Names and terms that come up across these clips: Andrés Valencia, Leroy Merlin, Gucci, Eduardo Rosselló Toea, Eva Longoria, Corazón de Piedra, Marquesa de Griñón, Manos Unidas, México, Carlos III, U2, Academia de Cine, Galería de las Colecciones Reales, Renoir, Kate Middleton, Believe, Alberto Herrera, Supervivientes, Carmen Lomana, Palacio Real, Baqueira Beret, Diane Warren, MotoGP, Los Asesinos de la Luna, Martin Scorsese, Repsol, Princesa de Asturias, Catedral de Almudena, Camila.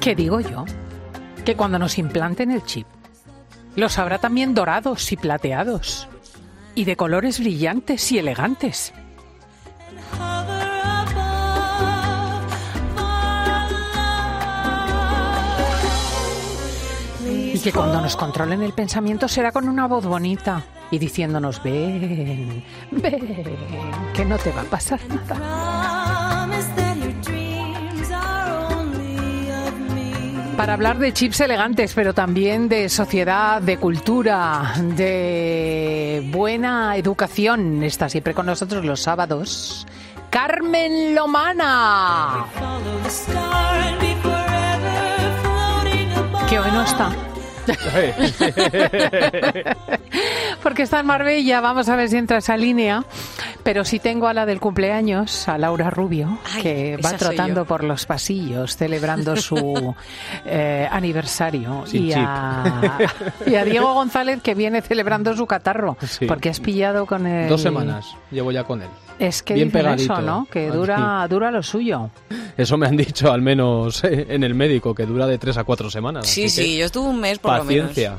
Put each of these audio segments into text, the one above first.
¿Qué digo yo? Que cuando nos implanten el chip, los habrá también dorados y plateados, y de colores brillantes y elegantes. Y que cuando nos controlen el pensamiento será con una voz bonita y diciéndonos: ven, ven, que no te va a pasar nada. Para hablar de chips elegantes, pero también de sociedad, de cultura, de buena educación. Está siempre con nosotros los sábados Carmen Lomana, que hoy no está. Porque está en Marbella, vamos a ver si entra esa línea. Pero sí tengo a la del cumpleaños, a Laura Rubio, que va trotando por los pasillos celebrando su aniversario. Y a Diego González, que viene celebrando su catarro, sí, porque has pillado con él. 2 semanas llevo ya con él. Es que bien pegadito, eso, ¿no? Que dura lo suyo. Eso me han dicho, al menos en el médico, que dura de 3 a 4 semanas. Sí, sí, yo estuve un mes por lo menos. Paciencia.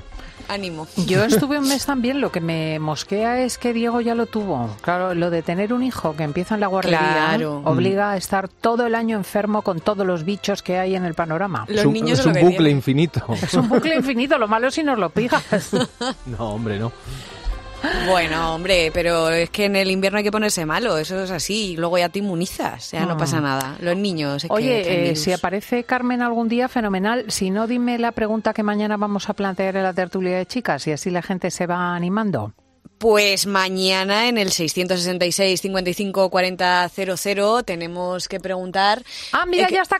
Ánimo. Yo estuve un mes también. Lo que me mosquea es que Diego ya lo tuvo. Claro, lo de tener un hijo que empieza en la guardería, claro, obliga a estar todo el año enfermo con todos los bichos que hay en el panorama. Es un bucle infinito. Es un bucle infinito. Lo malo es si nos lo pijas. No, hombre, no. Bueno, hombre, pero es que en el invierno hay que ponerse malo, eso es así, y luego ya te inmunizas, ya no pasa nada. Los niños... Oye, si aparece Carmen algún día, fenomenal. Si no, dime la pregunta que mañana vamos a plantear en la tertulia de chicas y así la gente se va animando. Pues mañana en el 666-55-40-00 tenemos que preguntar... Ah, mira, ya está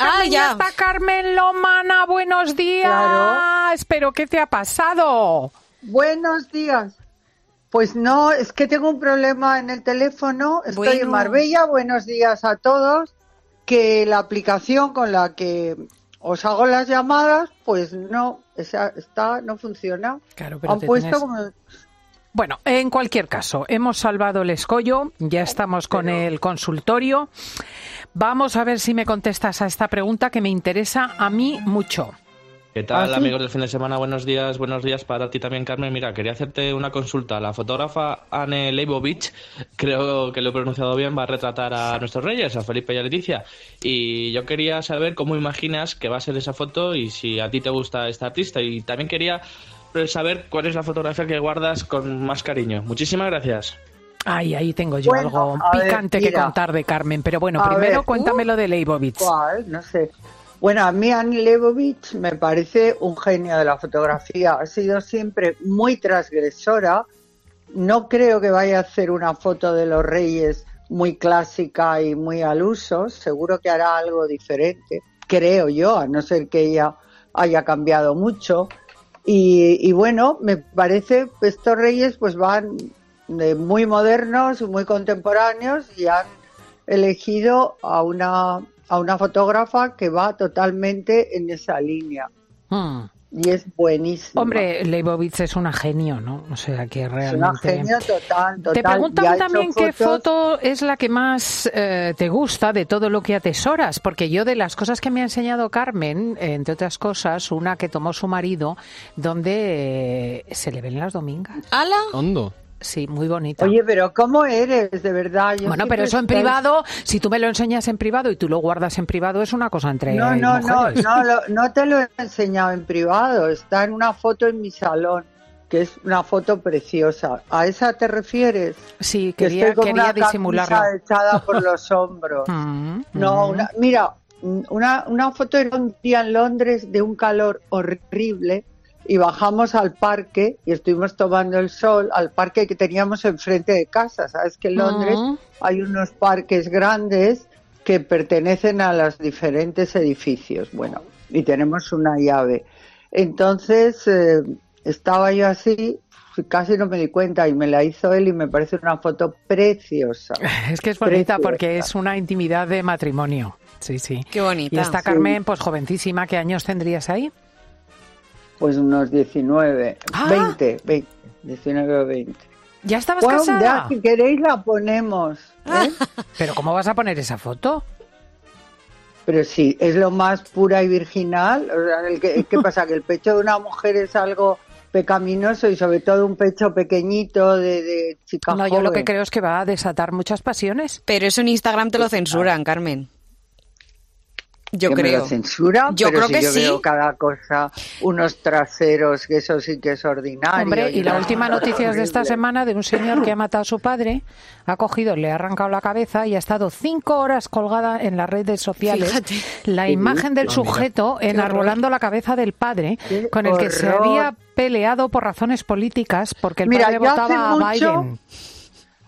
Carmen Lomana, buenos días. Claro. Pero ¿qué te ha pasado? Buenos días. Pues no, es que tengo un problema en el teléfono, estoy en Marbella, buenos días a todos, que la aplicación con la que os hago las llamadas, pues no, no funciona. Claro, pero bueno, en cualquier caso, hemos salvado el escollo, ya estamos con el consultorio. Vamos a ver si me contestas a esta pregunta que me interesa a mí mucho. ¿Qué tal, amigos del fin de semana? Buenos días para ti también, Carmen. Mira, quería hacerte una consulta. La fotógrafa Anne Leibovitz, creo que lo he pronunciado bien, va a retratar a nuestros reyes, a Felipe y a Leticia. Y yo quería saber cómo imaginas que va a ser esa foto y si a ti te gusta esta artista. Y también quería saber cuál es la fotografía que guardas con más cariño. Muchísimas gracias. Ahí tengo yo algo picante que contar de Carmen. Pero bueno, primero cuéntame lo de Leibovitz. ¿Cuál? No sé. Bueno, a mí Anne Leibovitz me parece un genio de la fotografía. Ha sido siempre muy transgresora. No creo que vaya a hacer una foto de los reyes muy clásica y muy al uso. Seguro que hará algo diferente, creo yo, a no ser que ella haya cambiado mucho. Y bueno, me parece que estos reyes pues van de muy modernos, muy contemporáneos y han elegido a una fotógrafa que va totalmente en esa línea. Y es buenísima. Hombre, Leibovitz es una genio, ¿no? O sea, que realmente... Es una genio total. Te preguntan también qué foto es la que más te gusta de todo lo que atesoras, porque yo de las cosas que me ha enseñado Carmen, entre otras cosas, una que tomó su marido, donde se le ven las domingas. ¡Hala! ¡Hondo! Sí, muy bonita. Oye, pero ¿cómo eres? De verdad. Bueno, pero eso en privado, si tú me lo enseñas en privado y tú lo guardas en privado, es una cosa entre mujeres. No te lo he enseñado en privado. Está en una foto en mi salón, que es una foto preciosa. ¿A esa te refieres? Sí, quería disimularla. Estoy con una camisa echada por los hombros. Una foto era un día en Londres de un calor horrible. Y bajamos al parque y estuvimos tomando el sol, al parque que teníamos enfrente de casa. Sabes que en Londres hay unos parques grandes que pertenecen a los diferentes edificios. Bueno, y tenemos una llave. Entonces estaba yo así, casi no me di cuenta, y me la hizo él y me parece una foto preciosa. Es que es bonita porque es una intimidad de matrimonio. Sí, sí. Qué bonita. Y está Carmen, pues jovencísima. ¿Qué años tendrías ahí? Pues unos 19 o 20. ¿Ya estabas casada? Ya, si queréis la ponemos. ¿Eh? ¿Pero cómo vas a poner esa foto? Pero sí, es lo más pura y virginal. O sea, ¿qué pasa? ¿Que el pecho de una mujer es algo pecaminoso y sobre todo un pecho pequeñito de chica joven? No, yo lo que creo es que va a desatar muchas pasiones. Pero eso en Instagram te lo censuran, Carmen. Yo creo. ¿Me lo censura? Yo creo que sí. Yo veo cada cosa, unos traseros, que eso sí que es ordinario. Hombre, y la última noticia es de esta semana de un señor que ha matado a su padre, ha cogido, le ha arrancado la cabeza y ha estado 5 horas colgada en las redes sociales. Fíjate. La imagen del sujeto enarbolando la cabeza del padre, con el que se había peleado por razones políticas porque el padre votaba a Biden.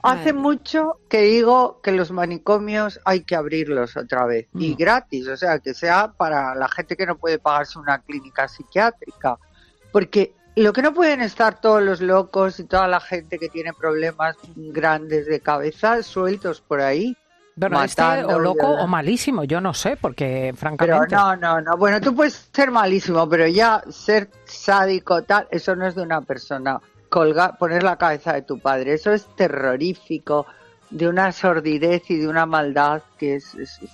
Hace mucho que digo que los manicomios hay que abrirlos otra vez, y gratis, o sea, que sea para la gente que no puede pagarse una clínica psiquiátrica, porque lo que no pueden estar todos los locos y toda la gente que tiene problemas grandes de cabeza sueltos por ahí. Bueno, matando, este o loco o malísimo, yo no sé, porque francamente... Pero no, bueno, tú puedes ser malísimo, pero ya ser sádico, tal, eso no es de una persona... poner la cabeza de tu padre, eso es terrorífico, de una sordidez y de una maldad que es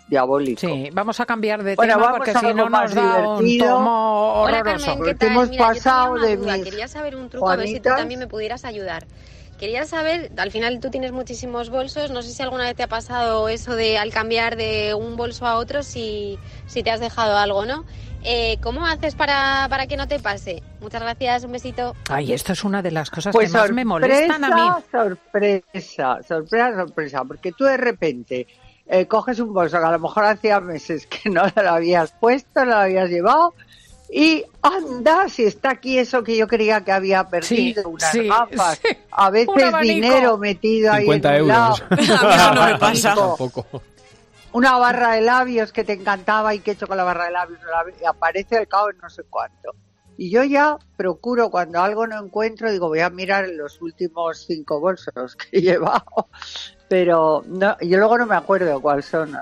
diabólico. Sí, vamos a cambiar de tema porque si no nos da un tomo horroroso. Hola, Carmen, ¿qué tal? Hemos pasado de mis... Quería saber un truco, Juanitas, a ver si tú también me pudieras ayudar. Quería saber, al final tú tienes muchísimos bolsos, no sé si alguna vez te ha pasado eso de al cambiar de un bolso a otro si te has dejado algo, ¿no? ¿Cómo haces para que no te pase? Muchas gracias, un besito. Ay, esto es una de las cosas que más me molestan a mí. Sorpresa, porque tú de repente coges un bolso que a lo mejor hacía meses que no lo habías puesto, no lo habías llevado, y anda, si está aquí eso que yo creía que había perdido, unas gafas, a veces dinero metido ahí en un lado. 50 euros. A mí no me pasa. Tampoco. Una barra de labios que te encantaba y que he hecho con la barra de labios, y aparece al cabo de no sé cuánto. Y yo ya procuro, cuando algo no encuentro, digo, voy a mirar los últimos 5 bolsos que he llevado. Pero no, yo luego no me acuerdo cuáles son.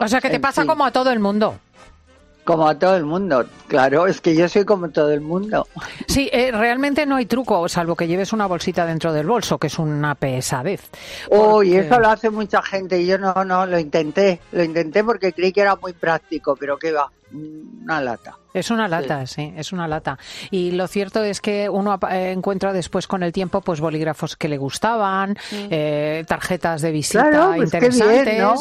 O sea, que te pasa como a todo el mundo. Como a todo el mundo, claro, es que yo soy como todo el mundo. Sí, realmente no hay truco, salvo que lleves una bolsita dentro del bolso, que es una pesadez. Uy, eso lo hace mucha gente, y yo no, lo intenté porque creí que era muy práctico, pero ¿qué va? Una lata. Es una lata, sí, es una lata. Y lo cierto es que uno encuentra después con el tiempo pues bolígrafos que le gustaban, tarjetas de visita, claro, pues interesantes. Qué bien, ¿no?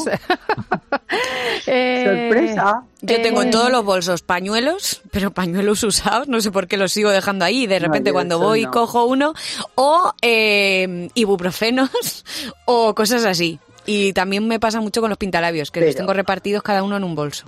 Sorpresa. Yo tengo en todos los bolsos pañuelos, pero pañuelos usados, no sé por qué los sigo dejando ahí. De repente cuando voy cojo uno, o ibuprofenos o cosas así. Y también me pasa mucho con los pintalabios, que los tengo repartidos cada uno en un bolso.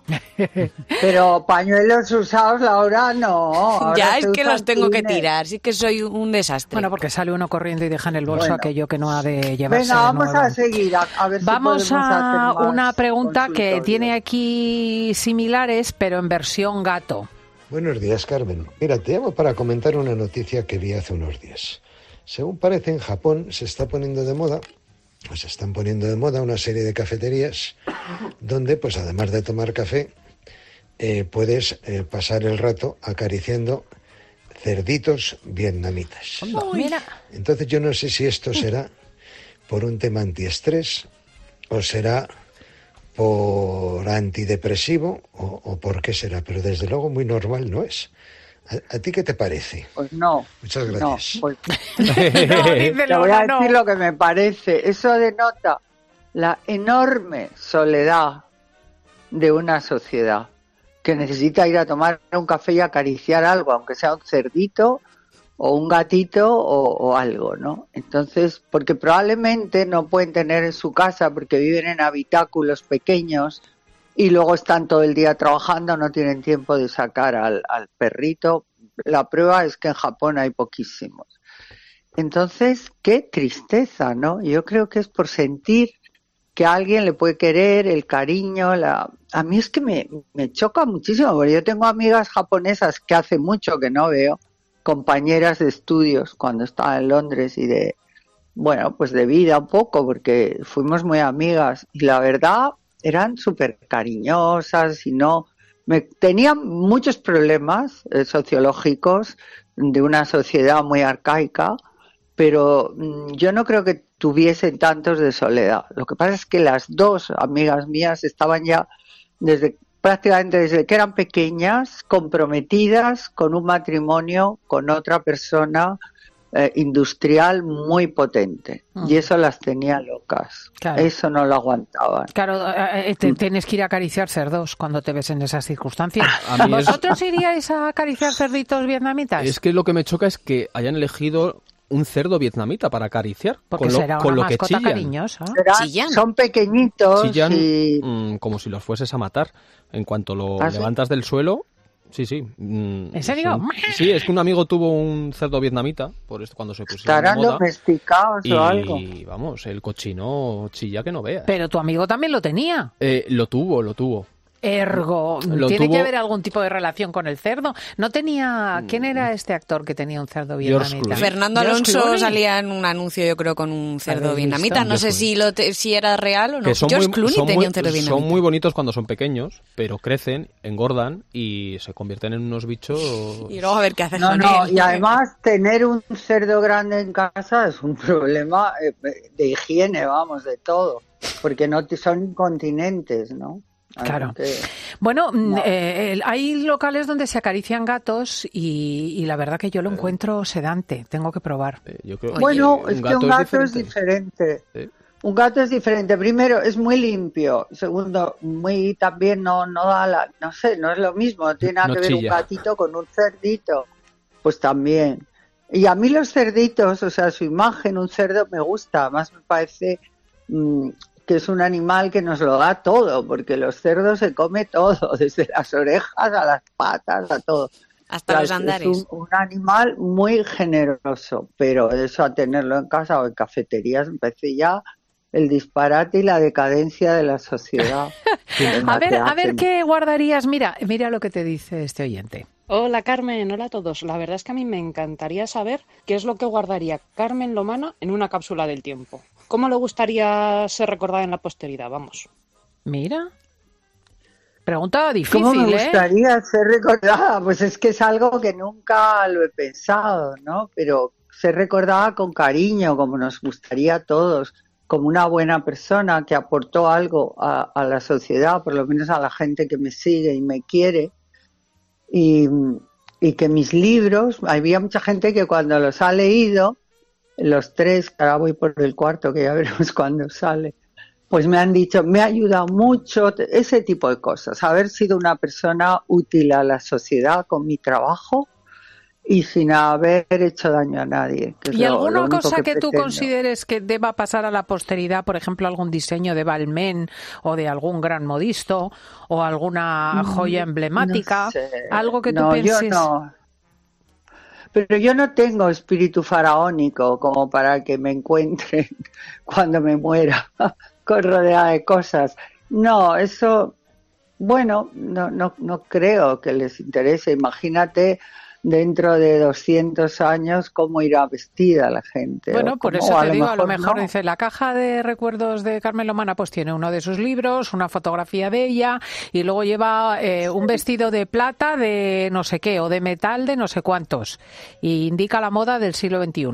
Pero pañuelos usados, Laura, no. Ahora ya es que los tengo que tirar, sí que soy un desastre. Bueno, porque sale uno corriendo y deja en el bolso aquello que no ha de llevarse. Venga, vamos a seguir. A ver, vamos si a una pregunta que tiene aquí similares, pero en versión gato. Buenos días, Carmen. Mira, te llamo para comentar una noticia que vi hace unos días. Según parece, en Japón se están poniendo de moda una serie de cafeterías donde, pues además de tomar café, puedes pasar el rato acariciando cerditos vietnamitas. Entonces yo no sé si esto será por un tema antiestrés o será por antidepresivo o por qué será, pero desde luego muy normal no es. ¿A ti qué te parece? Pues no. Muchas gracias. Te voy a decir lo que me parece. Eso denota la enorme soledad de una sociedad que necesita ir a tomar un café y acariciar algo, aunque sea un cerdito o un gatito o algo, ¿no? Entonces, porque probablemente no pueden tener en su casa porque viven en habitáculos pequeños. Y luego están todo el día trabajando, no tienen tiempo de sacar al perrito. La prueba es que en Japón hay poquísimos. Entonces, qué tristeza, ¿no? Yo creo que es por sentir que a alguien le puede querer, el cariño. A mí es que me choca muchísimo, porque yo tengo amigas japonesas que hace mucho que no veo, compañeras de estudios cuando estaba en Londres y de, bueno, pues de vida un poco, porque fuimos muy amigas y la verdad... eran súper cariñosas y tenían muchos problemas sociológicos de una sociedad muy arcaica, pero yo no creo que tuviesen tantos de soledad. Lo que pasa es que las dos amigas mías estaban ya desde prácticamente desde que eran pequeñas comprometidas con un matrimonio con otra persona industrial muy potente, y eso las tenía locas, claro. Eso no lo aguantaban. Claro, tienes que ir a acariciar cerdos cuando te ves en esas circunstancias. ¿Vosotros iríais a acariciar cerditos vietnamitas? Es que lo que me choca es que hayan elegido un cerdo vietnamita para acariciar. Porque con será con una lo mascota que cariñosa. Son pequeñitos. Chillan y... como si los fueses a matar. En cuanto lo levantas del suelo... Sí, sí. ¿En serio? Sí, es que un amigo tuvo un cerdo vietnamita, por esto cuando se pusieron de moda. Estarán domesticados o algo. Y vamos, el cochino chilla que no veas. Pero tu amigo también lo tenía. Lo tuvo. Ergo, tiene que haber algún tipo de relación con el cerdo. No tenía... ¿Quién era este actor que tenía un cerdo vietnamita? Fernando Alonso salía en un anuncio, yo creo, con un cerdo vietnamita. No sé si era real o no. George Clooney tenía un cerdo vietnamita. Son muy bonitos cuando son pequeños, pero crecen, engordan y se convierten en unos bichos... Y luego a ver qué hacen con él. No, y además tener un cerdo grande en casa es un problema de higiene, vamos, de todo. Porque no son incontinentes, ¿no? Claro. Bueno, no. Hay locales donde se acarician gatos y la verdad que yo lo encuentro sedante. Tengo que probar. Yo creo, un gato es diferente. ¿Sí? Un gato es diferente. Primero, es muy limpio. Segundo, también no da la... No sé, no es lo mismo. No tiene nada que ver un gatito con un cerdito. Pues también. Y a mí los cerditos, o sea, su imagen, un cerdo, me gusta. Además me parece... que es un animal que nos lo da todo, porque los cerdos se come todo, desde las orejas a las patas, a todo. Hasta los andares. Es un animal muy generoso, pero eso a tenerlo en casa o en cafeterías empecé ya... El disparate y la decadencia de la sociedad. a ver qué guardarías. Mira lo que te dice este oyente. Hola Carmen, hola a todos. La verdad es que a mí me encantaría saber qué es lo que guardaría Carmen Lomana en una cápsula del tiempo. ¿Cómo le gustaría ser recordada en la posteridad? Vamos. Mira. Pregunta difícil, ¿cómo me gustaría ser recordada? Pues es que es algo que nunca lo he pensado, ¿no? Pero ser recordada con cariño, como nos gustaría a todos. Como una buena persona que aportó algo a la sociedad, por lo menos a la gente que me sigue y me quiere, y que mis libros, había mucha gente que cuando los ha leído, los tres, ahora voy por el cuarto que ya veremos cuándo sale, pues me han dicho, me ha ayudado mucho, ese tipo de cosas, haber sido una persona útil a la sociedad con mi trabajo, y sin haber hecho daño a nadie. ¿Y alguna cosa que tú consideres que deba pasar a la posteridad? Por ejemplo, algún diseño de Balmain o de algún gran modisto o alguna joya emblemática. No sé. Algo que tú penses. Yo no. Pero yo no tengo espíritu faraónico como para que me encuentren cuando me muera con rodeada de cosas. No, eso... Bueno, no creo que les interese. Imagínate... Dentro de 200 años, ¿cómo irá vestida la gente? Bueno, por eso te digo, a lo mejor no. Dice, la caja de recuerdos de Carmen Lomana, pues tiene uno de sus libros, una fotografía de ella, y luego lleva un vestido de plata de no sé qué, o de metal de no sé cuántos, y indica la moda del siglo XXI.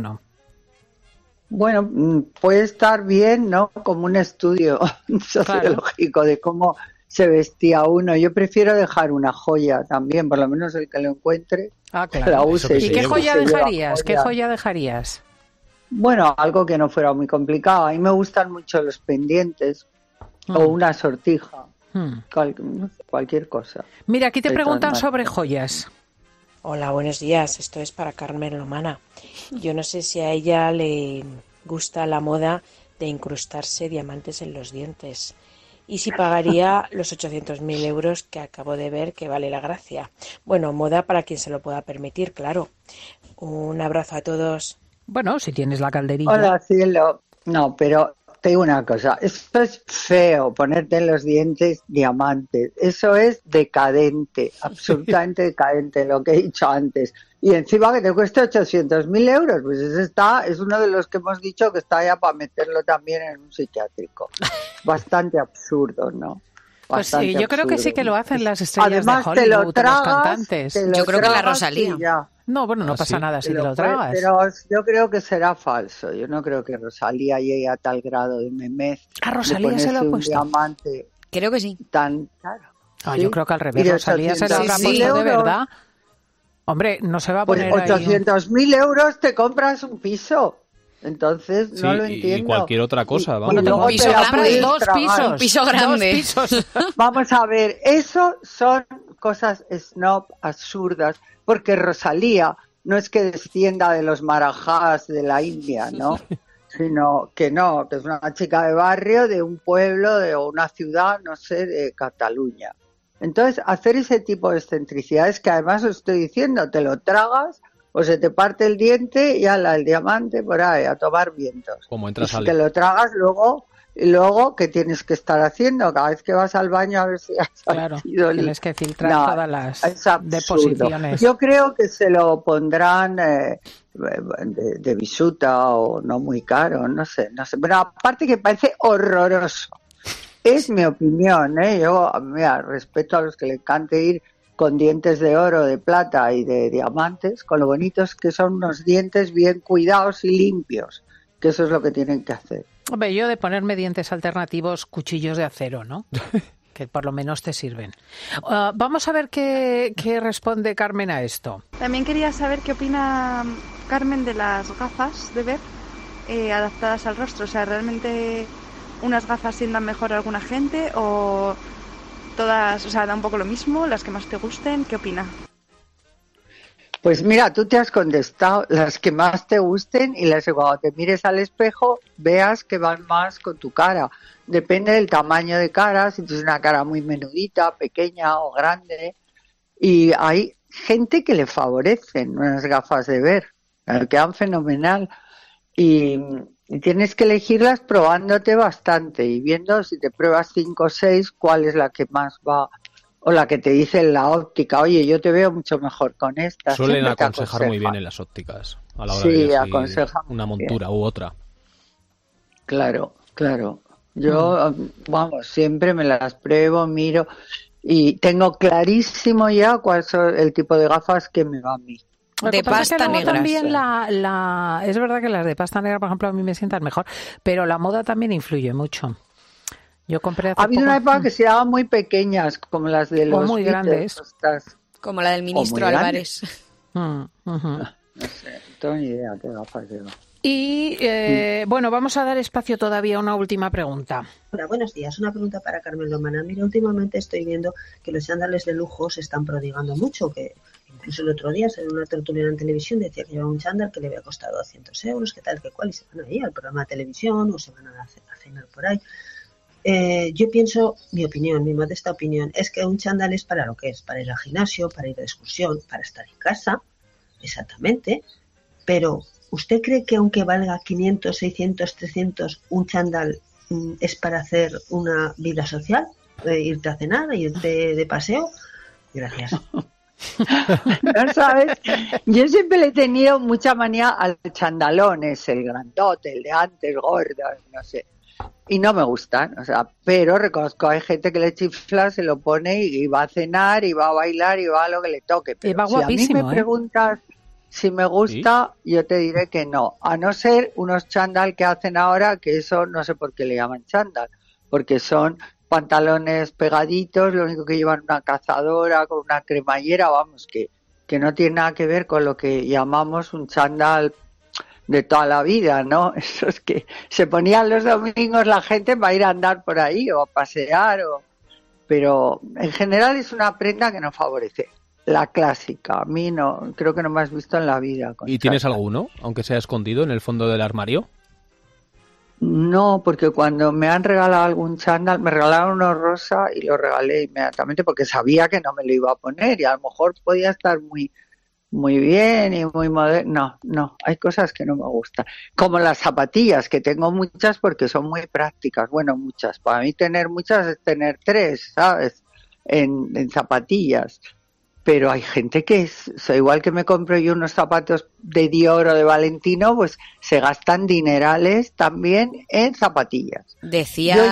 Bueno, puede estar bien, ¿no? Como un estudio sociológico de cómo se vestía uno. Yo prefiero dejar una joya también, por lo menos el que lo encuentre, claro, la use. ¿Y qué joya dejarías? Bueno, algo que no fuera muy complicado. A mí me gustan mucho los pendientes o una sortija, cualquier cosa. Mira, aquí te preguntan sobre joyas. Hola, buenos días. Esto es para Carmen Lomana. Yo no sé si a ella le gusta la moda de incrustarse diamantes en los dientes. Y si pagaría los 800.000 euros que acabo de ver que vale la gracia. Bueno, moda para quien se lo pueda permitir, claro. Un abrazo a todos. Bueno, si tienes la calderilla. Hola, cielo. No, pero te digo una cosa. Esto es feo, ponerte en los dientes diamantes. Eso es decadente, absolutamente decadente, lo que he dicho antes. Y encima que te cueste 800.000 euros, pues ese es uno de los que hemos dicho que está ya para meterlo también en un psiquiátrico. Bastante absurdo, ¿no? Bastante absurdo. Creo que sí que lo hacen las estrellas de Hollywood, los cantantes. Yo creo que la Rosalía. No, bueno, no pasa nada si te lo tragas. Pero yo creo que será falso. Yo no creo que Rosalía llegue a tal grado de memez. A Rosalía se lo ha puesto diamante. Creo que sí. Tan caro. No, ¿sí? Yo creo que al revés. Rosalía se lo habrá puesto de verdad. Hombre, no se va a poner pues 800.000 euros te compras un piso. Entonces, sí, no lo entiendo. Y cualquier otra cosa. Vamos. Bueno, un piso grande, dos pisos. Vamos a ver, eso son cosas snob absurdas, porque Rosalía no es que descienda de los marajás de la India, ¿no? Sino que no, que es una chica de barrio, de un pueblo, de una ciudad, no sé, de Cataluña. Entonces, hacer ese tipo de excentricidades, que además os estoy diciendo, te lo tragas, o se te parte el diente y ala, el diamante por ahí, a tomar vientos. Como entras al... Si te lo tragas, luego, ¿qué tienes que estar haciendo? Cada vez que vas al baño a ver si has salido. Tienes que filtrar todas las deposiciones. Yo creo que se lo pondrán de bisuta o no muy caro, no sé. Pero aparte que parece horroroso. Es mi opinión, ¿eh? Yo, mira, respeto a los que les encante ir con dientes de oro, de plata y de diamantes, con lo bonitos que son unos dientes bien cuidados y limpios, que eso es lo que tienen que hacer. Hombre, yo de ponerme dientes alternativos, cuchillos de acero, ¿no? Que por lo menos te sirven. Vamos a ver qué responde Carmen a esto. También quería saber qué opina Carmen de las gafas de ver adaptadas al rostro. O sea, ¿realmente unas gafas sientan mejor a alguna gente o...? Todas, o sea, da un poco lo mismo, las que más te gusten, ¿qué opina? Pues mira, tú te has contestado las que más te gusten y las que cuando te mires al espejo veas que van más con tu cara. Depende del tamaño de cara, si tienes una cara muy menudita, pequeña o grande. Y hay gente que le favorecen unas gafas de ver, quedan fenomenal. Y tienes que elegirlas probándote bastante y viendo si te pruebas 5 o 6, cuál es la que más va o la que te dice en la óptica. Oye, yo te veo mucho mejor con esta. Suelen aconsejar muy bien en las ópticas a la hora de aconsejar una montura u otra. Claro. Yo, vamos, siempre me las pruebo, miro y tengo clarísimo ya cuál es el tipo de gafas que me va a mí. De pasta negra. También es verdad que las de pasta negra, por ejemplo, a mí me sientan mejor, pero la moda también influye mucho. Yo compré hace poco una época que se daban muy pequeñas, como las de los... O muy grandes. Como la del ministro Álvarez. No sé, tengo ni idea qué gafas lleva. Y, bueno, vamos a dar espacio todavía a una última pregunta. Hola, buenos días. Una pregunta para Carmen Lomana. Mira, últimamente estoy viendo que los chándales de lujo se están prodigando mucho, que... Incluso el otro día, en una tertulia en televisión, decía que llevaba un chándal que le había costado 200 euros, que tal, que cual, y se van ahí al programa de televisión o se van a cenar por ahí. Yo pienso, mi modesta opinión, es que un chándal es para lo que es, para ir al gimnasio, para ir de excursión, para estar en casa, exactamente, pero ¿usted cree que aunque valga 500, 600, 300, un chándal es para hacer una vida social? ¿Irte a cenar, irte de paseo? Gracias. No sabes, yo siempre le he tenido mucha manía al chandalón, es el grandote, el de antes, gordo, no sé, y no me gustan, o sea, pero reconozco, hay gente que le chifla, se lo pone y va a cenar y va a bailar y va a lo que le toque, pero va si a mí me preguntas si me gusta, ¿sí? Yo te diré que no, a no ser unos chandal que hacen ahora, que eso no sé por qué le llaman chandal, porque son pantalones pegaditos, lo único que llevan una cazadora con una cremallera, vamos, que no tiene nada que ver con lo que llamamos un chándal de toda la vida, ¿no? Esos que se ponían los domingos la gente para ir a andar por ahí o a pasear, pero en general es una prenda que nos favorece. La clásica, a mí no, creo que no me has visto en la vida. Con ¿Y chándal. Tienes alguno, aunque sea escondido en el fondo del armario? No, porque cuando me han regalado algún chándal, me regalaron uno rosa y lo regalé inmediatamente porque sabía que no me lo iba a poner y a lo mejor podía estar muy, muy bien y muy moderno. No, hay cosas que no me gustan. Como las zapatillas, que tengo muchas porque son muy prácticas. Bueno, muchas. Para mí tener muchas es tener 3, ¿sabes? En zapatillas. Pero hay gente que igual que me compro yo unos zapatos de Dior o de Valentino, pues se gastan dinerales también en zapatillas. Yo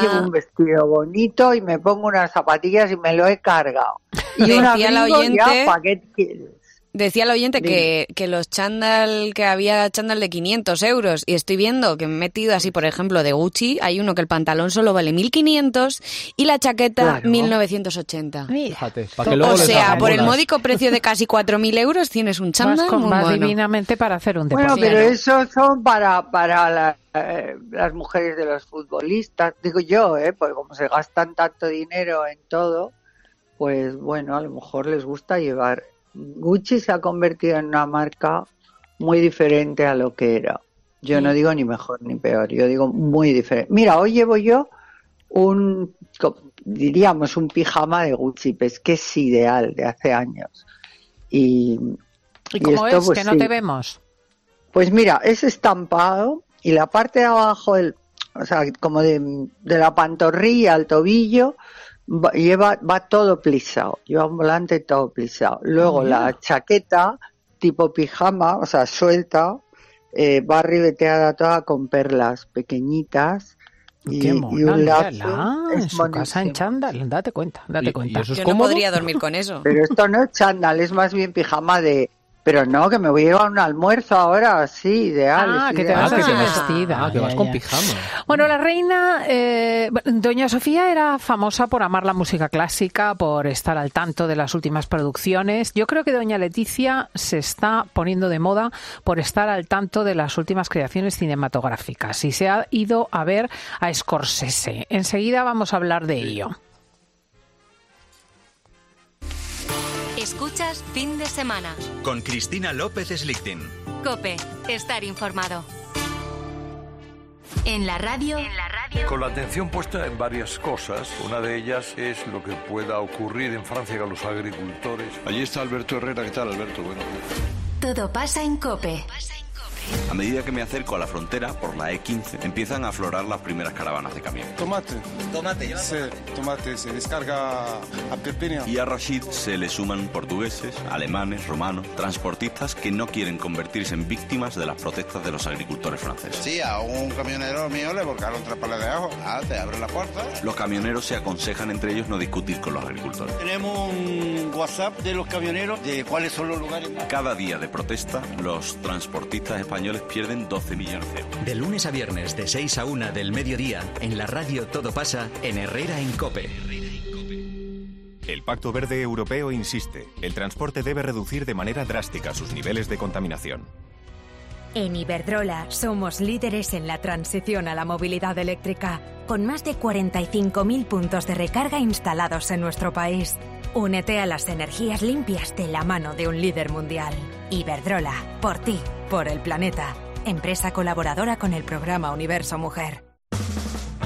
llevo un vestido bonito y me pongo unas zapatillas y me lo he cargado. Y una vez, ¿para qué quieres? Decía el oyente que los chándal, que había chándal de 500 euros. Y estoy viendo que me he metido así, por ejemplo, de Gucci. Hay uno que el pantalón solo vale 1.500 y la chaqueta 1.980. Fíjate, para que luego o sea, por el módico precio de casi 4.000 euros tienes un chándal muy bueno. Divinamente para hacer un deporte. Bueno, pero esos son para las mujeres de los futbolistas. Digo yo, porque como se gastan tanto dinero en todo, pues bueno, a lo mejor les gusta llevar... Gucci se ha convertido en una marca muy diferente a lo que era. Yo no digo ni mejor ni peor, yo digo muy diferente. Mira, hoy llevo yo un pijama de Gucci, pues que es ideal, de hace años. ¿Y cómo esto, es? Pues, que no te vemos. Pues mira, es estampado y la parte de abajo, o sea, como de la pantorrilla al tobillo... va todo plisado, lleva un volante todo plisado. Luego la chaqueta, tipo pijama, o sea, suelta, va ribeteada toda con perlas pequeñitas. Qué mona, y un lazo es su casa en chándal, date cuenta. ¿Eso es cómodo? Yo no podría dormir con eso. Pero esto no es chándal, es más bien pijama de... Pero no, que me voy a llevar un almuerzo ahora, así, ideal. Que te vas vestida. Que vas con pijama. Bueno, la reina, doña Sofía era famosa por amar la música clásica, por estar al tanto de las últimas producciones. Yo creo que doña Leticia se está poniendo de moda por estar al tanto de las últimas creaciones cinematográficas. Y se ha ido a ver a Scorsese. Enseguida vamos a hablar de ello. Escuchas Fin de Semana con Cristina López Schlichting. COPE. Estar informado. En la radio. Con la atención puesta en varias cosas. Una de ellas es lo que pueda ocurrir en Francia con los agricultores. Allí está Alberto Herrera. ¿Qué tal, Alberto? Bueno. Todo pasa en COPE. A medida que me acerco a la frontera, por la E15, empiezan a aflorar las primeras caravanas de camión. Tomate, se descarga a Pepinio. Y a Rashid se le suman portugueses, alemanes, romanos, transportistas que no quieren convertirse en víctimas de las protestas de los agricultores franceses. Sí, a un camionero mío le volcaron 3 palas de ajo. Te abren la puerta. Los camioneros se aconsejan entre ellos no discutir con los agricultores. Tenemos un WhatsApp de los camioneros de cuáles son los lugares. Cada día de protesta, los transportistas españoles pierden 12 millones de euros. De lunes a viernes, de 6 a 1 del mediodía, en la radio Todo pasa, en Herrera en COPE. El Pacto Verde Europeo insiste, el transporte debe reducir de manera drástica sus niveles de contaminación. En Iberdrola somos líderes en la transición a la movilidad eléctrica, con más de 45.000 puntos de recarga instalados en nuestro país. Únete a las energías limpias de la mano de un líder mundial. Iberdrola, por ti, por el planeta. Empresa colaboradora con el programa Universo Mujer.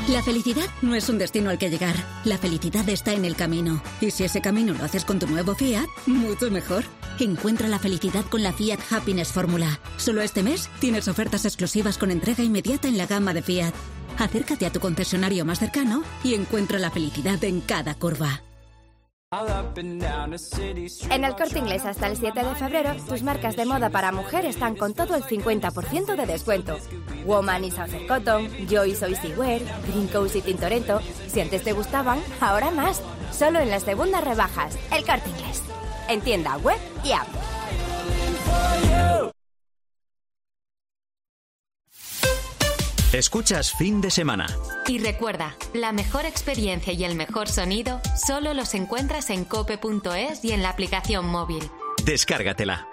La felicidad no es un destino al que llegar. La felicidad está en el camino. Y si ese camino lo haces con tu nuevo Fiat, mucho mejor. Encuentra la felicidad con la Fiat Happiness Fórmula. Solo este mes tienes ofertas exclusivas con entrega inmediata en la gama de Fiat. Acércate a tu concesionario más cercano y encuentra la felicidad en cada curva. En el Corte Inglés hasta el 7 de febrero, tus marcas de moda para mujer están con todo el 50% de descuento. Woman is After Cotton, Joy is Easy Wear, Green Cozy Tintoretto. Si antes te gustaban, ahora más. Solo en las segundas rebajas. El Corte Inglés. En tienda, web y app. Escuchas Fin de Semana. Y recuerda, la mejor experiencia y el mejor sonido solo los encuentras en cope.es y en la aplicación móvil. Descárgatela.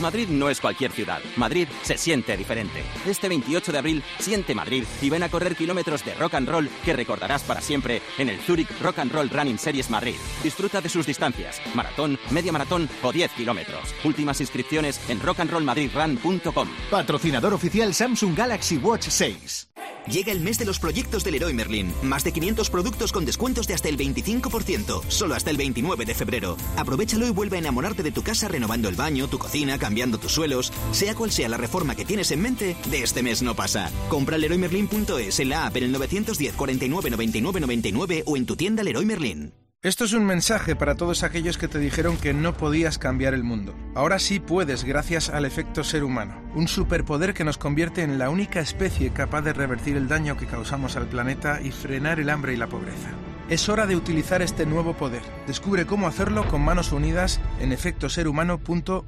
Madrid no es cualquier ciudad. Madrid se siente diferente. Este 28 de abril, siente Madrid y ven a correr kilómetros de rock and roll que recordarás para siempre en el Zurich Rock and Roll Running Series Madrid. Disfruta de sus distancias, maratón, media maratón o 10 kilómetros. Últimas inscripciones en rockandrollmadridrun.com. Patrocinador oficial Samsung Galaxy Watch 6. Llega el mes de los proyectos de Leroy Merlin. Más de 500 productos con descuentos de hasta el 25%, solo hasta el 29 de febrero. Aprovéchalo y vuelve a enamorarte de tu casa renovando el baño, tu cocina, cambiando tus suelos. Sea cual sea la reforma que tienes en mente, de este mes no pasa. Compra LeroyMerlin.es en la app en el 910 49 99 99 o en tu tienda Leroy Merlin. Esto es un mensaje para todos aquellos que te dijeron que no podías cambiar el mundo. Ahora sí puedes gracias al efecto ser humano, un superpoder que nos convierte en la única especie capaz de revertir el daño que causamos al planeta y frenar el hambre y la pobreza. Es hora de utilizar este nuevo poder. Descubre cómo hacerlo con Manos Unidas en efectoserhumano.org.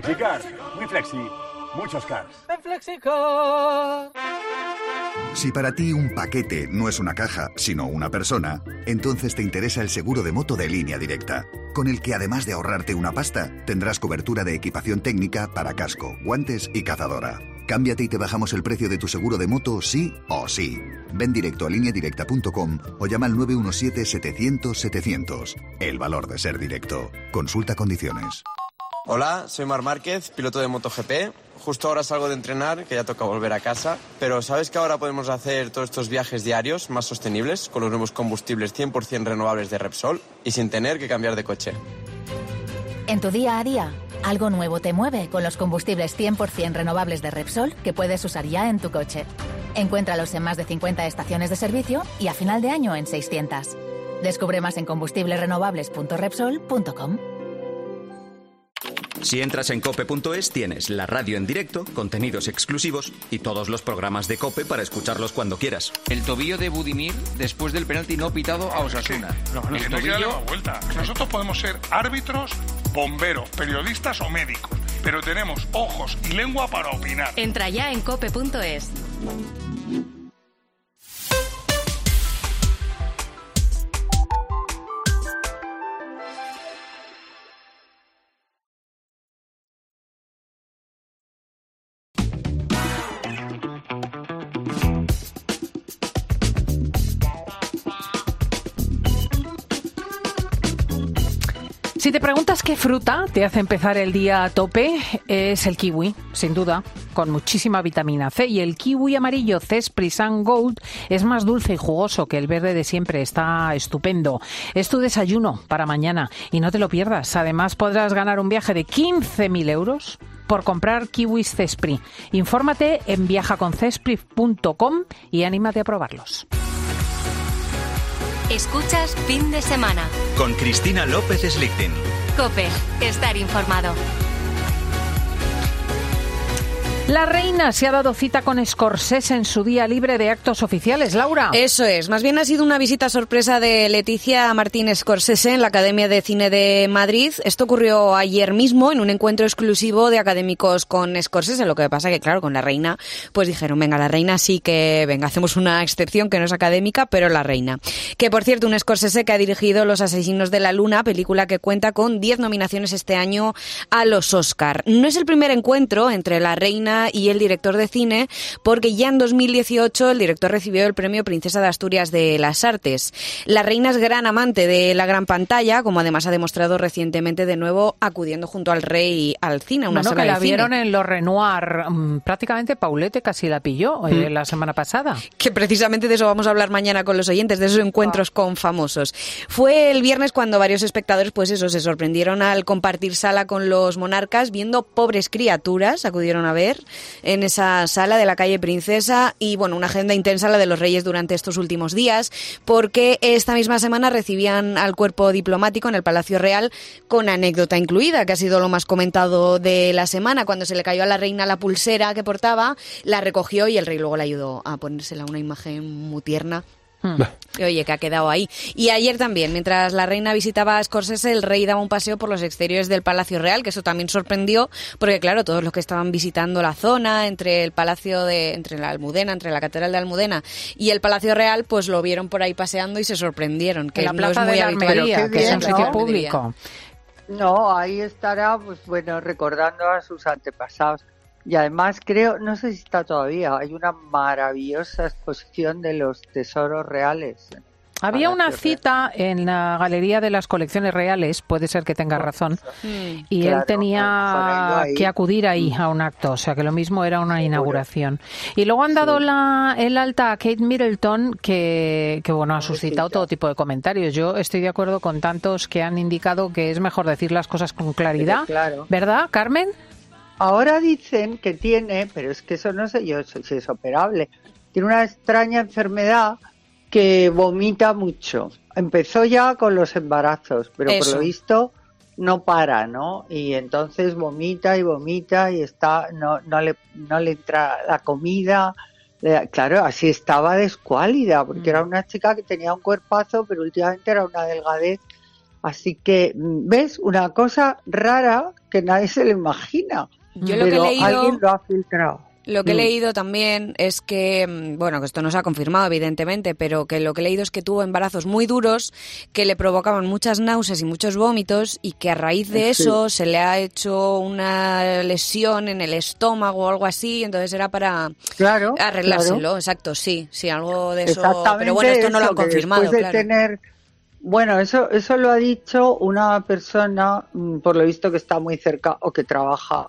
Flexicar, muy flexi, muchos cars. Flexicar. Si para ti un paquete no es una caja, sino una persona, entonces te interesa el seguro de moto de Línea Directa, con el que además de ahorrarte una pasta, tendrás cobertura de equipación técnica para casco, guantes y cazadora. Cámbiate y te bajamos el precio de tu seguro de moto sí o sí. Ven directo a lineadirecta.com o llama al 917-700-700. El valor de ser directo. Consulta condiciones. Hola, soy Marc Márquez, piloto de MotoGP. Justo ahora salgo de entrenar, que ya toca volver a casa. Pero ¿sabes que ahora podemos hacer todos estos viajes diarios más sostenibles con los nuevos combustibles 100% renovables de Repsol y sin tener que cambiar de coche? En tu día a día, algo nuevo te mueve con los combustibles 100% renovables de Repsol que puedes usar ya en tu coche. Encuéntralos en más de 50 estaciones de servicio y a final de año en 600. Descubre más en combustiblesrenovables.repsol.com. Si entras en cope.es tienes la radio en directo, contenidos exclusivos y todos los programas de COPE para escucharlos cuando quieras. El tobillo de Budimir después del penalti no pitado a Osasuna. Sí. No, el tobillo... darle la vuelta. Nosotros podemos ser árbitros, bomberos, periodistas o médicos, pero tenemos ojos y lengua para opinar. Entra ya en cope.es. Si te preguntas qué fruta te hace empezar el día a tope, es el kiwi, sin duda, con muchísima vitamina C. Y el kiwi amarillo Zespri Sun Gold es más dulce y jugoso que el verde de siempre. Está estupendo. Es tu desayuno para mañana y no te lo pierdas. Además, podrás ganar un viaje de 15.000 euros por comprar kiwis Zespri. Infórmate en viajaconzespri.com y anímate a probarlos. Escuchas Fin de Semana con Cristina López Schlichting. COPE. Estar informado. La reina se ha dado cita con Scorsese en su día libre de actos oficiales, Laura. Eso es, más bien ha sido una visita sorpresa de Leticia a Martin Scorsese en la Academia de Cine de Madrid. Esto ocurrió ayer mismo en un encuentro exclusivo de académicos con Scorsese, lo que pasa que, claro, con la reina, pues dijeron, venga, la reina sí que, venga, hacemos una excepción que no es académica, pero la reina. Que, por cierto, un Scorsese que ha dirigido Los Asesinos de la Luna, película que cuenta con 10 nominaciones este año a los Oscar. No es el primer encuentro entre la reina y el director de cine, porque ya en 2018 el director recibió el premio Princesa de Asturias de las Artes. La reina es gran amante de la gran pantalla, como además ha demostrado recientemente de nuevo acudiendo junto al rey al cine, a una sala de cine. Bueno, que la vieron en los Renoir, prácticamente Paulette casi la pilló la semana pasada. Que precisamente de eso vamos a hablar mañana con los oyentes, de esos encuentros con famosos. Fue el viernes cuando varios espectadores, pues eso, se sorprendieron al compartir sala con los monarcas, viendo Pobres criaturas, acudieron a ver en esa sala de la calle Princesa. Y bueno, una agenda intensa la de los reyes durante estos últimos días, porque esta misma semana recibían al cuerpo diplomático en el Palacio Real, con anécdota incluida, que ha sido lo más comentado de la semana, cuando se le cayó a la reina la pulsera que portaba, la recogió y el rey luego le ayudó a ponérsela, una imagen muy tierna. Oye, que ha quedado ahí. Y ayer también, mientras la reina visitaba a Scorsese, el rey daba un paseo por los exteriores del Palacio Real, que eso también sorprendió, porque claro, todos los que estaban visitando la zona, entre la Almudena, entre la Catedral de Almudena y el Palacio Real, pues lo vieron por ahí paseando y se sorprendieron, que la no es muy habitual, que es un sitio público. No, ahí estará, pues bueno, recordando a sus antepasados. Y además creo, no sé si está todavía, hay una maravillosa exposición de los tesoros reales. Había una cita en la Galería de las Colecciones Reales, puede ser que tenga razón, y claro, él tenía que acudir ahí a un acto, o sea que lo mismo era una inauguración. Y luego han dado el alta a Kate Middleton, que bueno, ha suscitado todo tipo de comentarios. Yo estoy de acuerdo con tantos que han indicado que es mejor decir las cosas con claridad, claro. ¿Verdad, Carmen? Ahora dicen que tiene, pero es que eso no sé yo si es operable, tiene una extraña enfermedad que vomita mucho. Empezó ya con los embarazos, pero eso, por lo visto no para, ¿no? Y entonces vomita y está, no le entra la comida. Claro, así estaba descuálida, porque era una chica que tenía un cuerpazo, pero últimamente era una delgadez. Así que, ¿ves? Una cosa rara que nadie se le imagina. Yo lo pero que he leído, alguien lo ha filtrado. Lo que he leído también es que, bueno, que esto no se ha confirmado evidentemente, pero que lo que he leído es que tuvo embarazos muy duros, que le provocaban muchas náuseas y muchos vómitos, y que a raíz de eso se le ha hecho una lesión en el estómago o algo así, entonces era para arreglárselo, exacto, sí, algo de eso, pero bueno, esto no lo han confirmado, después de tener... Bueno, eso lo ha dicho una persona, por lo visto, que está muy cerca o que trabaja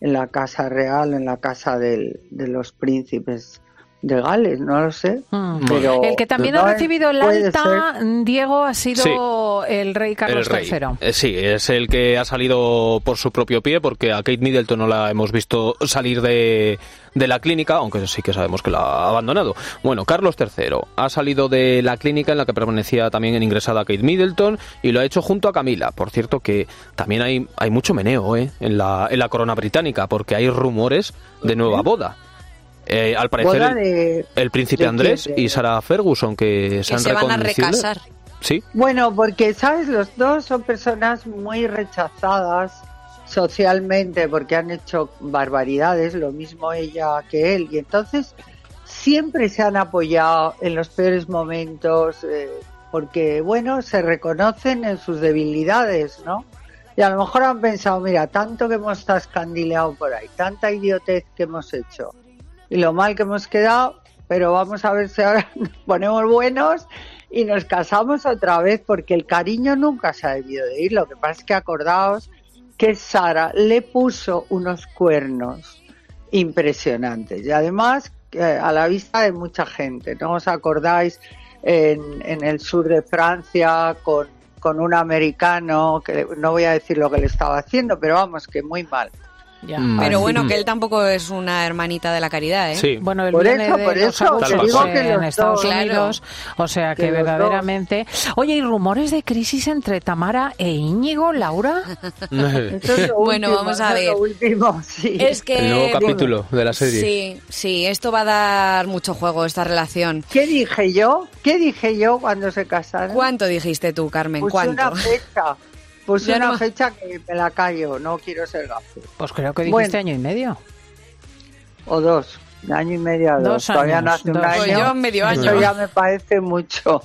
en la Casa Real, en la casa de los príncipes de Gales, no lo sé. Pero el que también ha recibido el alta, Diego, ha sido el rey Carlos III. Sí, es el que ha salido por su propio pie, porque a Kate Middleton no la hemos visto salir de la clínica, aunque sí que sabemos que la ha abandonado. Bueno, Carlos III ha salido de la clínica en la que permanecía también ingresada Kate Middleton, y lo ha hecho junto a Camila. Por cierto, que también hay mucho meneo en la corona británica, porque hay rumores de nueva boda. Al parecer el príncipe Andrés y Sarah Ferguson que se van a recasar. ¿Sí? Bueno, porque sabes, los dos son personas muy rechazadas socialmente porque han hecho barbaridades, lo mismo ella que él, y entonces siempre se han apoyado en los peores momentos, porque bueno, se reconocen en sus debilidades, ¿no? Y a lo mejor han pensado, mira, tanto que hemos escandileado por ahí, tanta idiotez que hemos hecho y lo mal que hemos quedado, pero vamos a ver si ahora nos ponemos buenos y nos casamos otra vez, porque el cariño nunca se ha debido de ir. Lo que pasa es que acordaos que Sara le puso unos cuernos impresionantes, y además a la vista de mucha gente, ¿no os acordáis? En el sur de Francia, con un americano, que no voy a decir lo que le estaba haciendo, pero vamos, que muy mal. Ya. Pero bueno, que él tampoco es una hermanita de la caridad, ¿eh? Sí. Bueno, por eso te digo que en Estados Unidos, o sea que verdaderamente... Oye, ¿hay rumores de crisis entre Tamara e Íñigo, Laura? Es bueno, vamos a ver. Es que el nuevo capítulo de la serie. Sí, esto va a dar mucho juego, esta relación. ¿Qué dije yo cuando se casaron? ¿Cuánto dijiste tú, Carmen? Una fecha. Fecha que me la callo, no quiero ser gafo. Pues creo que dijiste año y medio. O dos. Año y medio, dos. Todavía no hace un año. Llevan medio año. Eso ya me parece mucho.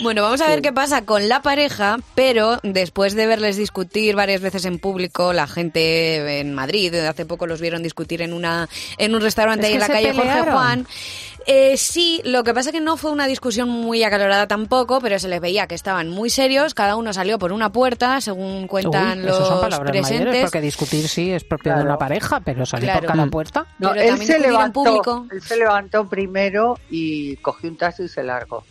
Bueno, vamos a ver qué pasa con la pareja, pero después de verles discutir varias veces en público, la gente en Madrid, hace poco los vieron discutir en un restaurante ahí en la calle Jorge Juan. Sí, lo que pasa que no fue una discusión muy acalorada tampoco, pero se les veía que estaban muy serios, cada uno salió por una puerta, según cuentan los presentes. Mayores, porque discutir sí es propio de una pareja, pero salir por cada puerta. No, pero él se levantó, primero y cogió un taxi y se largó.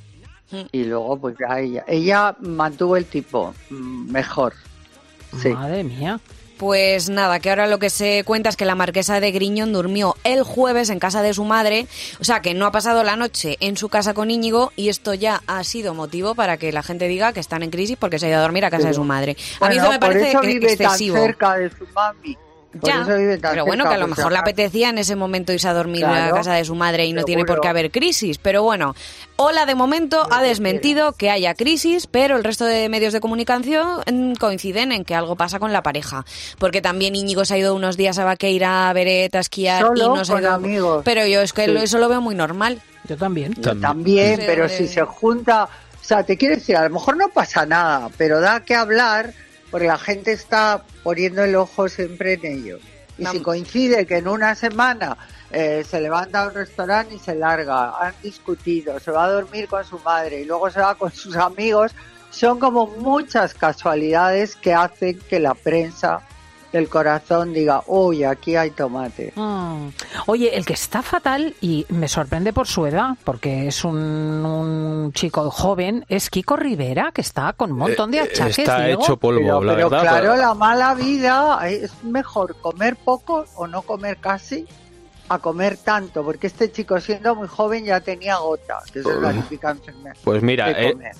Y luego pues ya ella mantuvo el tipo mejor. Sí. Madre mía. Pues nada, que ahora lo que se cuenta es que la marquesa de Griñón durmió el jueves en casa de su madre, o sea que no ha pasado la noche en su casa con Íñigo, y esto ya ha sido motivo para que la gente diga que están en crisis porque se ha ido a dormir a casa de su madre. A mí eso me parece excesivo. Tan cerca de su mami. Ya, pero bueno, que a lo mejor le apetecía en ese momento irse a dormir a la casa de su madre y no tiene por qué haber crisis, pero bueno, Ola de momento ha desmentido que haya crisis, pero el resto de medios de comunicación coinciden en que algo pasa con la pareja, porque también Íñigo se ha ido unos días a Baqueira Beret a esquiar y no se ha ido amigos. Pero yo es que eso lo veo muy normal. Yo también. Yo también, pero si se junta, o sea, te quiero decir, a lo mejor no pasa nada, pero da que hablar. Porque la gente está poniendo el ojo siempre en ello. Y si coincide que en una semana se levanta a un restaurante y se larga, han discutido, se va a dormir con su madre y luego se va con sus amigos, son como muchas casualidades que hacen que la prensa del corazón diga, uy, aquí hay tomate. Oye, el que está fatal, y me sorprende por su edad, porque es un chico joven, es Kiko Rivera, que está con un montón de achaques. Está hecho polvo, la verdad. Pero claro, la mala vida es mejor comer poco o no comer casi a comer tanto, porque este chico siendo muy joven ya tenía gota, que es la típica enfermedad. Pues mira,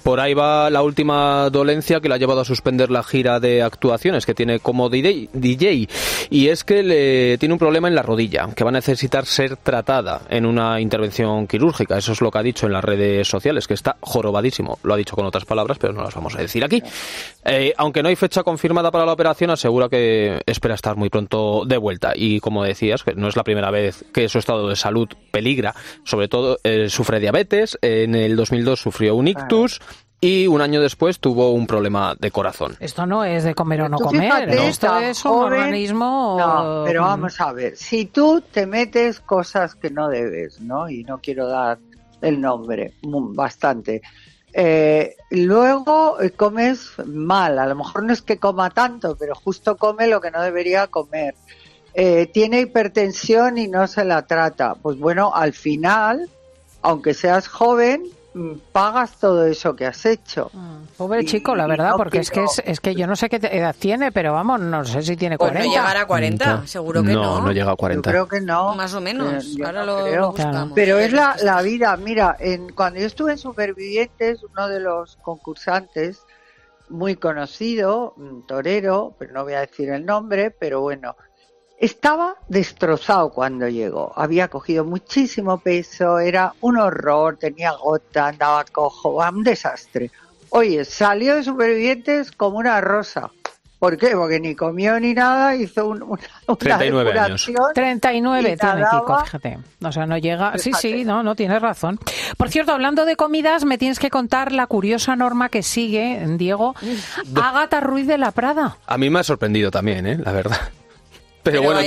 por ahí va la última dolencia que le ha llevado a suspender la gira de actuaciones que tiene como DJ, y es que le tiene un problema en la rodilla que va a necesitar ser tratada en una intervención quirúrgica. Eso es lo que ha dicho en las redes sociales, que está jorobadísimo. Lo ha dicho con otras palabras, pero no las vamos a decir aquí. Aunque no hay fecha confirmada para la operación, asegura que espera estar muy pronto de vuelta. Y como decías, que no es la primera vez que su estado de salud peligra, sobre todo sufre diabetes, en el 2002 sufrió un ictus y un año después tuvo un problema de corazón. Esto no es de comer o no comer, esto es un organismo... No, pero vamos a ver, si tú te metes cosas que no debes, ¿no? Y no quiero dar el nombre, bastante... luego comes mal, a lo mejor no es que coma tanto, pero justo come lo que no debería comer. Tiene hipertensión y no se la trata. Pues bueno, al final, aunque seas joven, pagas todo eso que has hecho. Pobre chico, la verdad, no, porque es que yo no sé qué edad tiene, pero vamos, no sé si tiene 40. Pues no llegará a 40, seguro que no. No llega a 40. Yo creo que no. Más o menos, ahora lo buscamos. Pero es la vida. Mira, cuando yo estuve en Supervivientes, uno de los concursantes, muy conocido, un torero, pero no voy a decir el nombre, pero bueno... Estaba destrozado cuando llegó, había cogido muchísimo peso, era un horror, tenía gota, andaba cojo, un desastre. Oye, salió de Supervivientes como una rosa. ¿Por qué? Porque ni comió ni nada, hizo una 39 años. 39 tiene Kiko, fíjate. O sea, no llega... Fíjate. Sí, no tienes razón. Por cierto, hablando de comidas, me tienes que contar la curiosa norma que sigue, Diego, Agatha Ruiz de la Prada. A mí me ha sorprendido también, la verdad. Pero bueno,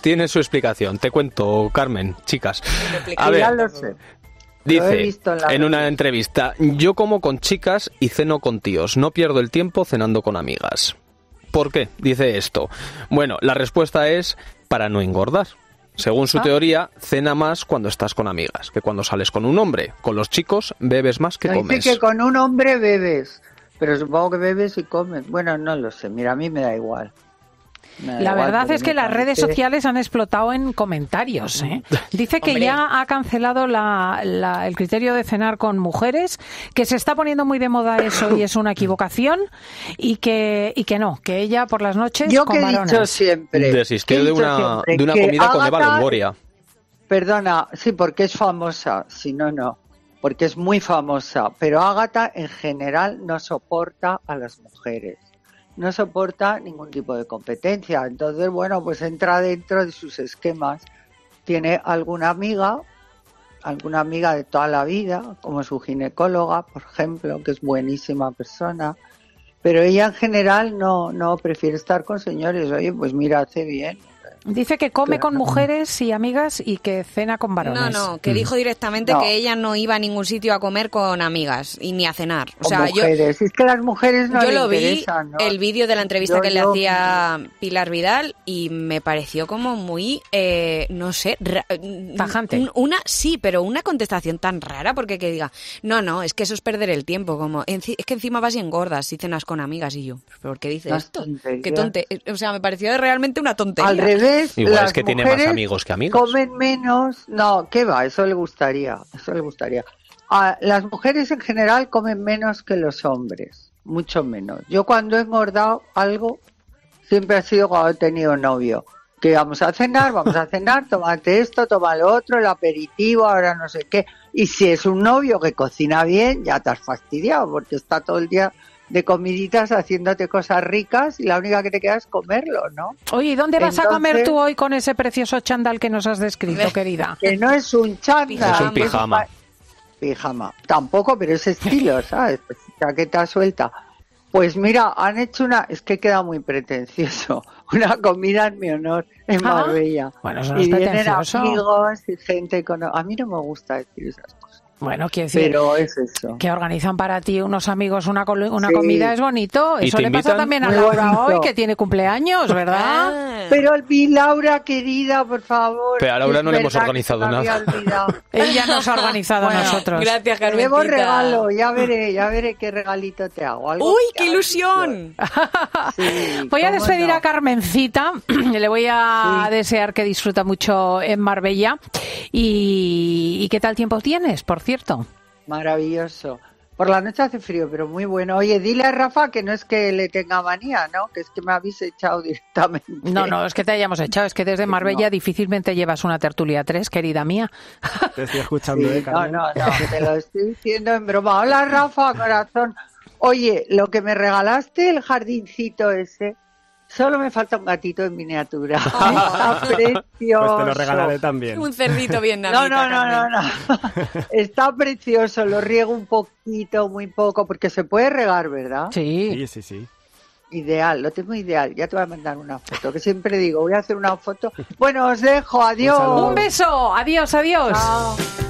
tiene su explicación. Te cuento, Carmen, chicas. A ver, ya lo sé. Dice en una entrevista: yo como con chicas y ceno con tíos. No pierdo el tiempo cenando con amigas. ¿Por qué? Dice esto. Bueno, la respuesta es para no engordar. Según su teoría, cena más cuando estás con amigas que cuando sales con un hombre. Con los chicos bebes más que comes. Dice que con un hombre bebes. Pero supongo que bebes y comes. Bueno, no lo sé. Mira, a mí me da igual. La verdad es que las redes sociales han explotado en comentarios, ¿eh? Dice que ya ha cancelado el criterio de cenar con mujeres, que se está poniendo muy de moda eso y es una equivocación, y que no, que ella por las noches con varones. Yo he dicho siempre... Desistió de una comida con Eva Longoria. Perdona, sí, porque es famosa, si no, no. Porque es muy famosa, pero Ágata en general no soporta a las mujeres, no soporta ningún tipo de competencia, entonces bueno, pues entra dentro de sus esquemas, tiene alguna amiga de toda la vida, como su ginecóloga, por ejemplo, que es buenísima persona, pero ella en general no prefiere estar con señores. Oye, pues mira, hace bien. Dice que come con mujeres y amigas y que cena con varones. No, que dijo directamente que ella no iba a ningún sitio a comer con amigas y ni a cenar. O sea, mujeres. Es que las mujeres no le interesan, ¿no? Yo lo vi, el vídeo de la entrevista que le hacía Pilar Vidal y me pareció como muy, no sé... tajante. Pero una contestación tan rara, porque que diga, no, es que eso es perder el tiempo, como es que encima vas y engordas y cenas con amigas. Y yo, ¿por qué dices esto? Qué tonte. O sea, me pareció realmente una tontería. Al revés. Igual es que tiene más amigos que amigas. Comen menos, no, ¿qué va? Eso le gustaría. Las mujeres en general comen menos que los hombres, mucho menos. Yo cuando he engordado algo siempre ha sido cuando he tenido novio, que vamos a cenar, tómate esto, toma lo otro, el aperitivo, ahora no sé qué. Y si es un novio que cocina bien, ya te has fastidiado porque está todo el día de comiditas haciéndote cosas ricas y la única que te queda es comerlo, ¿no? Oye, ¿y dónde vas a comer tú hoy con ese precioso chándal que nos has descrito, querida? Que no es un chándal. Es un pijama. Pijama. Tampoco, pero es estilo, ¿sabes? Pues, chaqueta suelta. Pues mira, han hecho es que queda muy pretencioso, una comida en mi honor en Marbella. Bueno, eso no es pretencioso. Y vienen amigos y gente con... A mí no me gusta decir esas cosas. Bueno, quiero decir, pero es eso, que organizan para ti unos amigos una sí, comida, es bonito. Eso le pasa también a Laura hoy, que tiene cumpleaños, ¿verdad? Ah. Pero mi Laura querida, por favor. Pero a Laura no le hemos organizado nada. Ella nos ha organizado a nosotros. Gracias, Carmen. Tenemos regalo, ya veré qué regalito te hago. Algo. ¡Uy, qué ilusión! Sí, voy a despedir a Carmencita, le voy a desear que disfruta mucho en Marbella. ¿Y qué tal tiempo tienes, por cierto? Maravilloso. Por la noche hace frío, pero muy bueno. Oye, dile a Rafa que no es que le tenga manía, ¿no? Que es que me habéis echado directamente. No, es que te hayamos echado. Es que desde Marbella difícilmente llevas una tertulia 3, querida mía. Te estoy escuchando, Carmen. No, te lo estoy diciendo en broma. Hola, Rafa, corazón. Oye, lo que me regalaste, el jardincito ese, solo me falta un gatito en miniatura. Está precioso. Pues te lo regalaré también. Un cerdito bien navita. No. Está precioso. Lo riego un poquito, muy poco, porque se puede regar, ¿verdad? Sí. Ideal, lo tengo ideal. Ya te voy a mandar una foto, que siempre digo, voy a hacer una foto. Bueno, os dejo. Adiós. Un beso. Adiós. Chao.